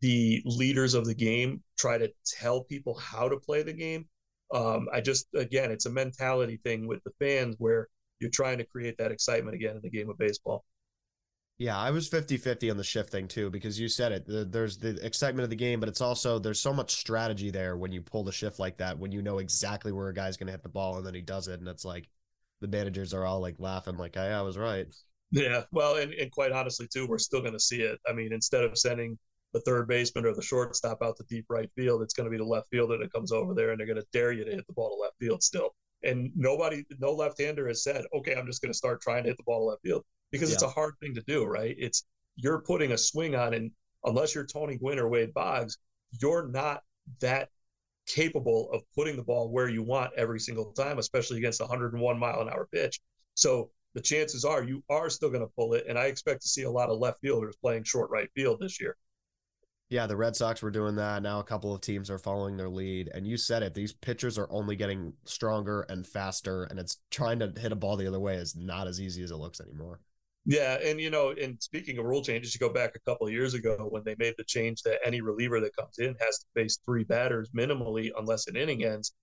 the leaders of the game try to tell people how to play the game. I just, again, it's a mentality thing with the fans where you're trying to create that excitement again in the game of baseball. Yeah, I was 50-50 on the shift thing too, because you said it. There's the excitement of the game, but it's also, there's so much strategy there when you pull the shift like that, when you know exactly where a guy's going to hit the ball and then he does it. And it's like the managers are all like laughing like, hey, I was right. Yeah, well, and quite honestly too, we're still going to see it. I mean, instead of sending the third baseman or the shortstop out to deep right field, it's going to be the left fielder that comes over there and they're going to dare you to hit the ball to left field still. And nobody, no left-hander has said, okay, I'm just going to start trying to hit the ball to left field, because it's a hard thing to do, right? It's, you're putting a swing on, and unless you're Tony Gwynn or Wade Boggs, you're not that capable of putting the ball where you want every single time, especially against a 101 mile an hour pitch. So the chances are you are still going to pull it. And I expect to see a lot of left fielders playing short right field this year. Yeah, the Red Sox were doing that. Now a couple of teams are following their lead. And you said it, these pitchers are only getting stronger and faster, and it's trying to hit a ball the other way is not as easy as it looks anymore. Yeah, and you know, and speaking of rule changes, you go back a couple of years ago when they made the change that any reliever that comes in has to face three batters minimally unless an inning ends.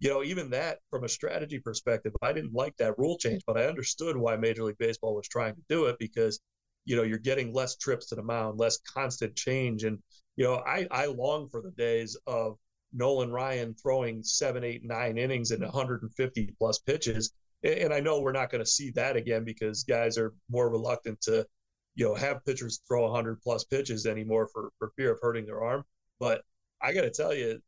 You know, even that, from a strategy perspective, I didn't like that rule change, but I understood why Major League Baseball was trying to do it, because you know, you're getting less trips to the mound, less constant change. And, you know, I long for the days of Nolan Ryan throwing 7, 8, 9 innings and 150 plus pitches. And I know we're not going to see that again, because guys are more reluctant to, you know, have pitchers throw 100 plus pitches anymore for fear of hurting their arm. But I got to tell you,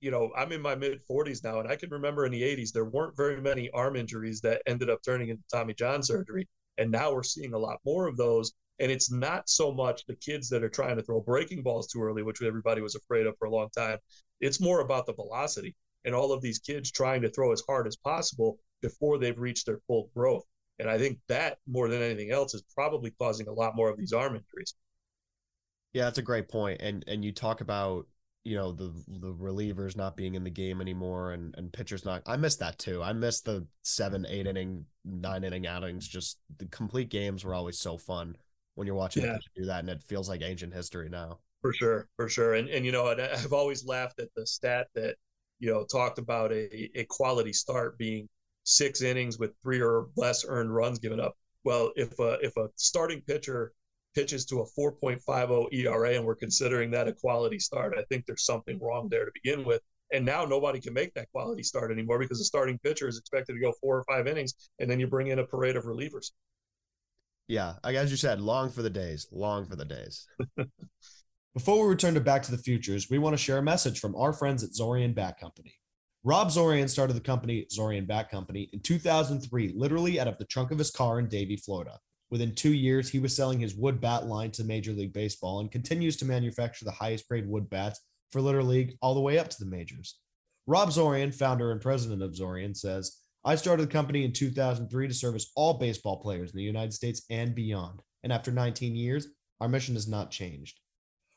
you know, I'm in my mid 40s now, and I can remember in the 80s, there weren't very many arm injuries that ended up turning into Tommy John surgery. And now we're seeing a lot more of those. And it's not so much the kids that are trying to throw breaking balls too early, which everybody was afraid of for a long time. It's more about the velocity and all of these kids trying to throw as hard as possible before they've reached their full growth. And I think that, more than anything else, is probably causing a lot more of these arm injuries. Yeah, that's a great point. And you talk about, you know, the relievers not being in the game anymore and pitchers not. I miss that too. I miss the 7, 8 inning, 9 inning outings. Just the complete games were always so fun when you're watching them do that, and it feels like ancient history now. For sure. And you know, and I've always laughed at the stat that, you know, talked about a quality start being 6 innings with 3 or less earned runs given up. Well, if a starting pitcher pitches to a 4.50 ERA and we're considering that a quality start, I think there's something wrong there to begin with. And now nobody can make that quality start anymore, because the starting pitcher is expected to go 4 or 5 innings, and then you bring in a parade of relievers. Yeah, as you said, long for the days. Before we return to Back to the Futures, we want to share a message from our friends at Zorian Bat Company. Rob Zorian started the company, Zorian Bat Company, in 2003, literally out of the trunk of his car in Davie, Florida. Within 2 years, he was selling his wood bat line to Major League Baseball and continues to manufacture the highest grade wood bats for Little League all the way up to the majors. Rob Zorian, founder and president of Zorian, says, I started the company in 2003 to service all baseball players in the United States and beyond. And after 19 years, our mission has not changed.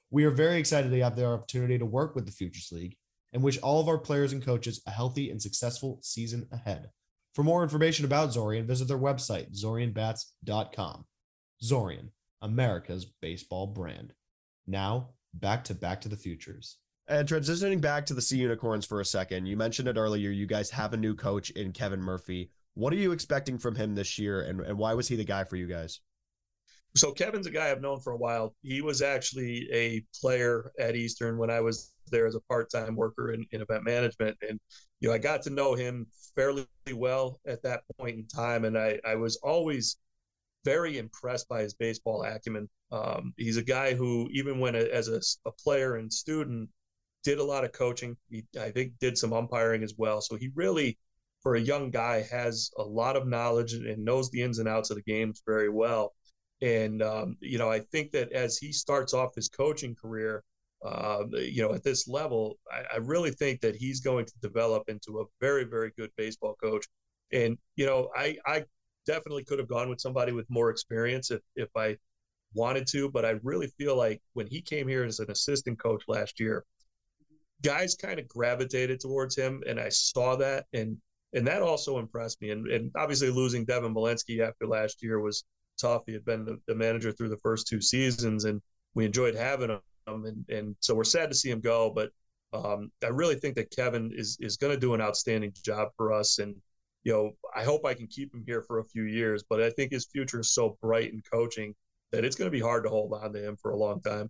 We are very excited to have the opportunity to work with the Futures League and wish all of our players and coaches a healthy and successful season ahead. For more information about Zorian, visit their website, zorianbats.com. Zorian, America's baseball brand. Now, back to the Futures. And transitioning back to the Sea Unicorns for a second, you mentioned it earlier, you guys have a new coach in Kevin Murphy. What are you expecting from him this year, and why was he the guy for you guys? So Kevin's a guy I've known for a while. He was actually a player at Eastern when I was there as a part-time worker in event management. And, you know, I got to know him fairly well at that point in time, and I was always very impressed by his baseball acumen. He's a guy who, even when as a player and student, did a lot of coaching. He, I think, did some umpiring as well. So he really, for a young guy, has a lot of knowledge and knows the ins and outs of the games very well. And, you know, I think that as he starts off his coaching career, at this level, I really think that he's going to develop into a very, very good baseball coach. And, I definitely could have gone with somebody with more experience if I wanted to, but I really feel like when he came here as an assistant coach last year, guys kind of gravitated towards him, and I saw that, and that also impressed me. And obviously losing Devin Malensky after last year was tough. He had been the manager through the first two seasons, and we enjoyed having him. And so we're sad to see him go, but I really think that Kevin is going to do an outstanding job for us. And, I hope I can keep him here for a few years, but I think his future is so bright in coaching that it's going to be hard to hold on to him for a long time.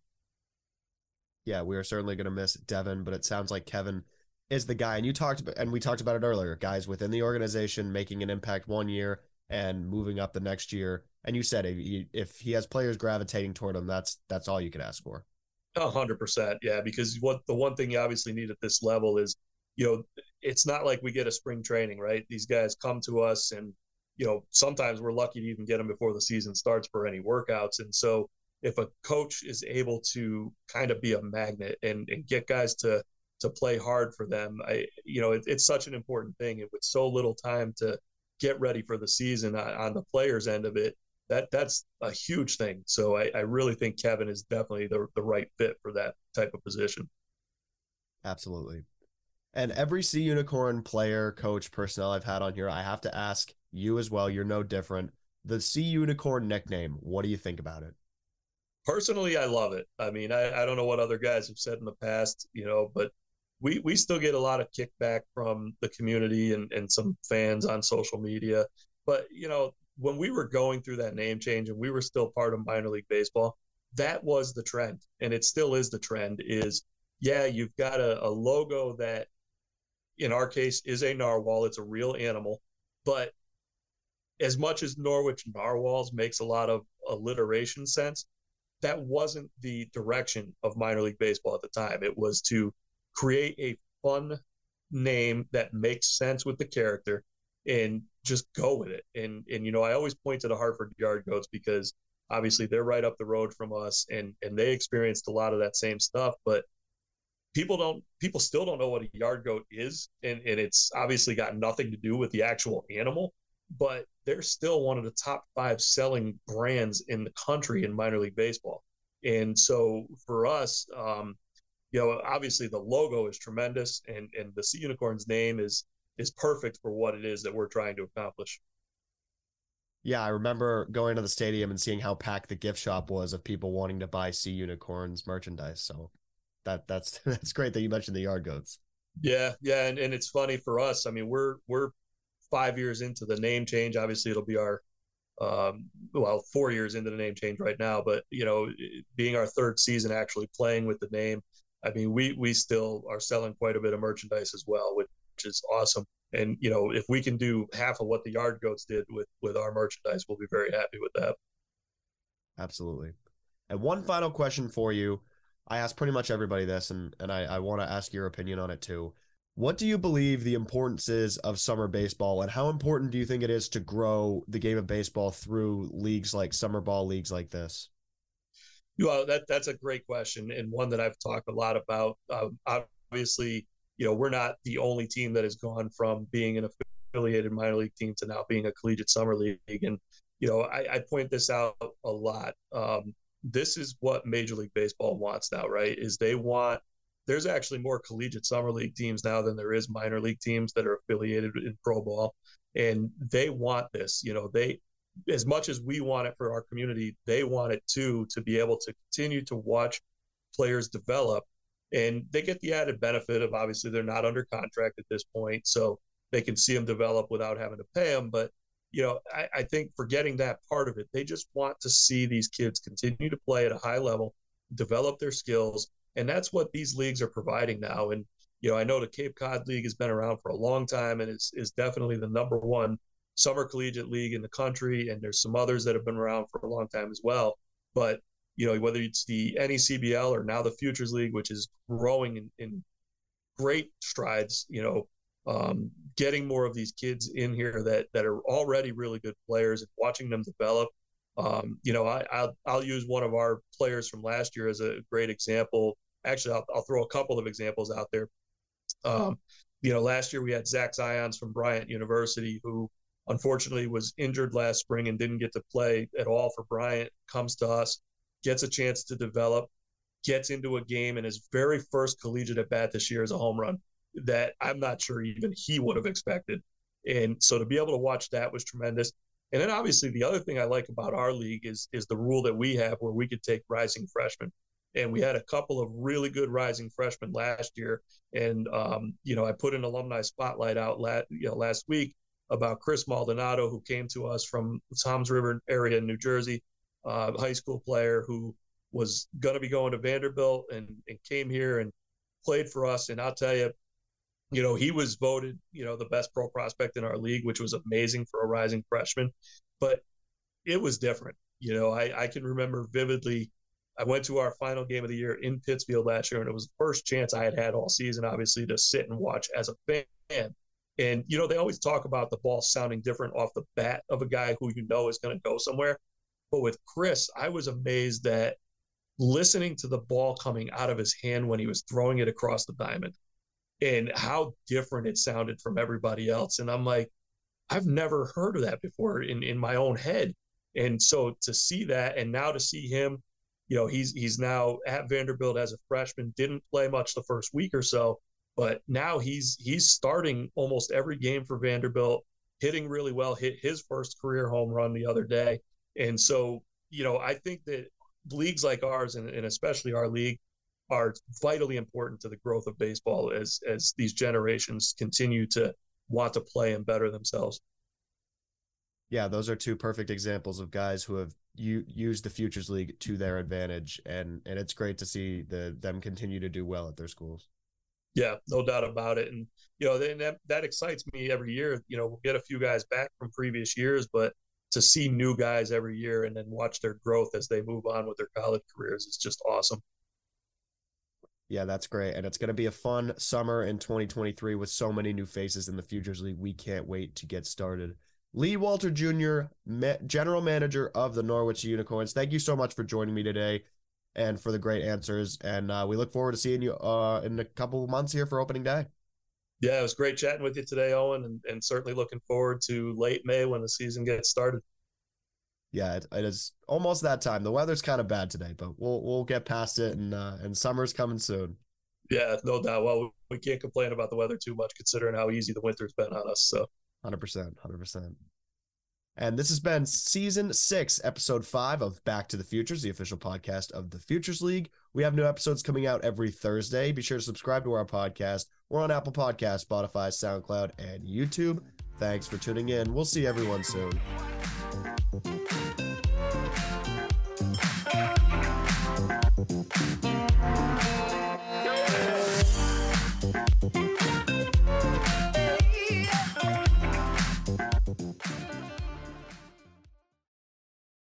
Yeah, we are certainly going to miss Devin, but it sounds like Kevin is the guy. And we talked about it earlier, guys within the organization making an impact one year and moving up the next year. And you said if he has players gravitating toward him, that's all you could ask for. 100%. Yeah. Because the one thing you obviously need at this level is, it's not like we get a spring training, right? These guys come to us and, sometimes we're lucky to even get them before the season starts for any workouts. And so if a coach is able to kind of be a magnet and get guys to play hard for them, it's such an important thing. And with so little time to get ready for the season on the players' end of it, that's a huge thing. So I really think Kevin is definitely the right fit for that type of position. Absolutely. And every Sea Unicorn player, coach, personnel I've had on here, I have to ask you as well. You're no different. The Sea Unicorn nickname, what do you think about it? Personally, I love it. I mean, I don't know what other guys have said in the past, but we still get a lot of kickback from the community and some fans on social media. But, when we were going through that name change and we were still part of minor league baseball, that was the trend. And it still is the trend is, you've got a logo that in our case is a narwhal. It's a real animal. But as much as Norwich narwhals makes a lot of alliteration sense, that wasn't the direction of minor league baseball at the time. It was to create a fun name that makes sense with the character and just go with it. And I always point to the Hartford Yard Goats because obviously they're right up the road from us and they experienced a lot of that same stuff, but people still don't know what a yard goat is. And it's obviously got nothing to do with the actual animal, but they're still one of the top 5 selling brands in the country in minor league baseball. And so for us, obviously the logo is tremendous and the Sea Unicorn's name is perfect for what it is that we're trying to accomplish. Yeah, I remember going to the stadium and seeing how packed the gift shop was of people wanting to buy Sea Unicorns merchandise. So that's great that you mentioned the Yard Goats. Yeah, and it's funny for us. I mean, we're 5 years into the name change. Obviously, it'll be our 4 years into the name change right now. But being our third season actually playing with the name, I mean, we still are selling quite a bit of merchandise as well, which is awesome. And, if we can do half of what the Yard Goats did with our merchandise, we'll be very happy with that. Absolutely. And one final question for you. I ask pretty much everybody this, and I want to ask your opinion on it too. What do you believe the importance is of summer baseball, and how important do you think it is to grow the game of baseball through leagues like summer ball leagues like this? Well, that's a great question, and one that I've talked a lot about. Obviously, we're not the only team that has gone from being an affiliated minor league team to now being a collegiate summer league. And, I point this out a lot. This is what Major League Baseball wants now, right? There's actually more collegiate summer league teams now than there is minor league teams that are affiliated in pro ball. And they want this, as much as we want it for our community, they want it too, to be able to continue to watch players develop. And they get the added benefit of obviously they're not under contract at this point, so they can see them develop without having to pay them. But, I think forgetting that part of it, they just want to see these kids continue to play at a high level, develop their skills. And that's what these leagues are providing now. And, I know the Cape Cod League has been around for a long time and is definitely the number one summer collegiate league in the country. And there's some others that have been around for a long time as well. But, whether it's the NECBL or now the Futures League, which is growing in great strides, getting more of these kids in here that are already really good players and watching them develop. I'll use one of our players from last year as a great example. actually, I'll throw a couple of examples out there. You know, last year we had Zach Zions from Bryant University, who unfortunately was injured last spring and didn't get to play at all for Bryant, comes to us, gets a chance to develop, gets into a game, and his very first collegiate at bat this year is a home run that I'm not sure even he would have expected. And so to be able to watch that was tremendous. And then obviously the other thing I like about our league is the rule that we have where we could take rising freshmen. And we had a couple of really good rising freshmen last year. And, you know, I put an alumni spotlight out last week about Chris Maldonado, who came to us from Toms River area in New Jersey, high school player who was going to be going to Vanderbilt and came here and played for us. And I'll tell you, you know, he was voted, you know, the best pro prospect in our league, which was amazing for a rising freshman, but it was different. You know, I can remember vividly, I went to our final game of the year in Pittsfield last year, and it was the first chance I had had all season, obviously, to sit and watch as a fan. And, you know, they always talk about the ball sounding different off the bat of a guy who you know is going to go somewhere. But with Chris, I was amazed that listening to the ball coming out of his hand when he was throwing it across the diamond and how different it sounded from everybody else. And I'm like, I've never heard of that before in my own head. And so to see that, and now to see him, you know, he's now at Vanderbilt as a freshman, didn't play much the first week or so, but now he's starting almost every game for Vanderbilt, hitting really well, hit his first career home run the other day. And so, you know, I think that leagues like ours, and especially our league, are vitally important to the growth of baseball as these generations continue to want to play and better themselves. Yeah, those are two perfect examples of guys who have used the Futures League to their advantage, and it's great to see them continue to do well at their schools. Yeah, no doubt about it. And, you know, that excites me every year. You know, we'll get a few guys back from previous years, but to see new guys every year and then watch their growth as they move on with their college careers is just awesome. Yeah, that's great. And it's going to be a fun summer in 2023 with so many new faces in the Futures League. We can't wait to get started. Lee Walter Jr., General Manager of the Norwich Unicorns, thank you so much for joining me today and for the great answers. And we look forward to seeing you in a couple of months here for opening day. Yeah, it was great chatting with you today, Owen, and certainly looking forward to late May when the season gets started. Yeah, it is almost that time. The weather's kind of bad today, but we'll get past it, and summer's coming soon. Yeah, no doubt. Well, we can't complain about the weather too much considering how easy the winter's been on us, so. 100%. And this has been Season 6, Episode 5 of Back to the Futures, the official podcast of the Futures League. We have new episodes coming out every Thursday. Be sure to subscribe to our podcast. We're on Apple Podcasts, Spotify, SoundCloud, and YouTube. Thanks for tuning in. We'll see everyone soon.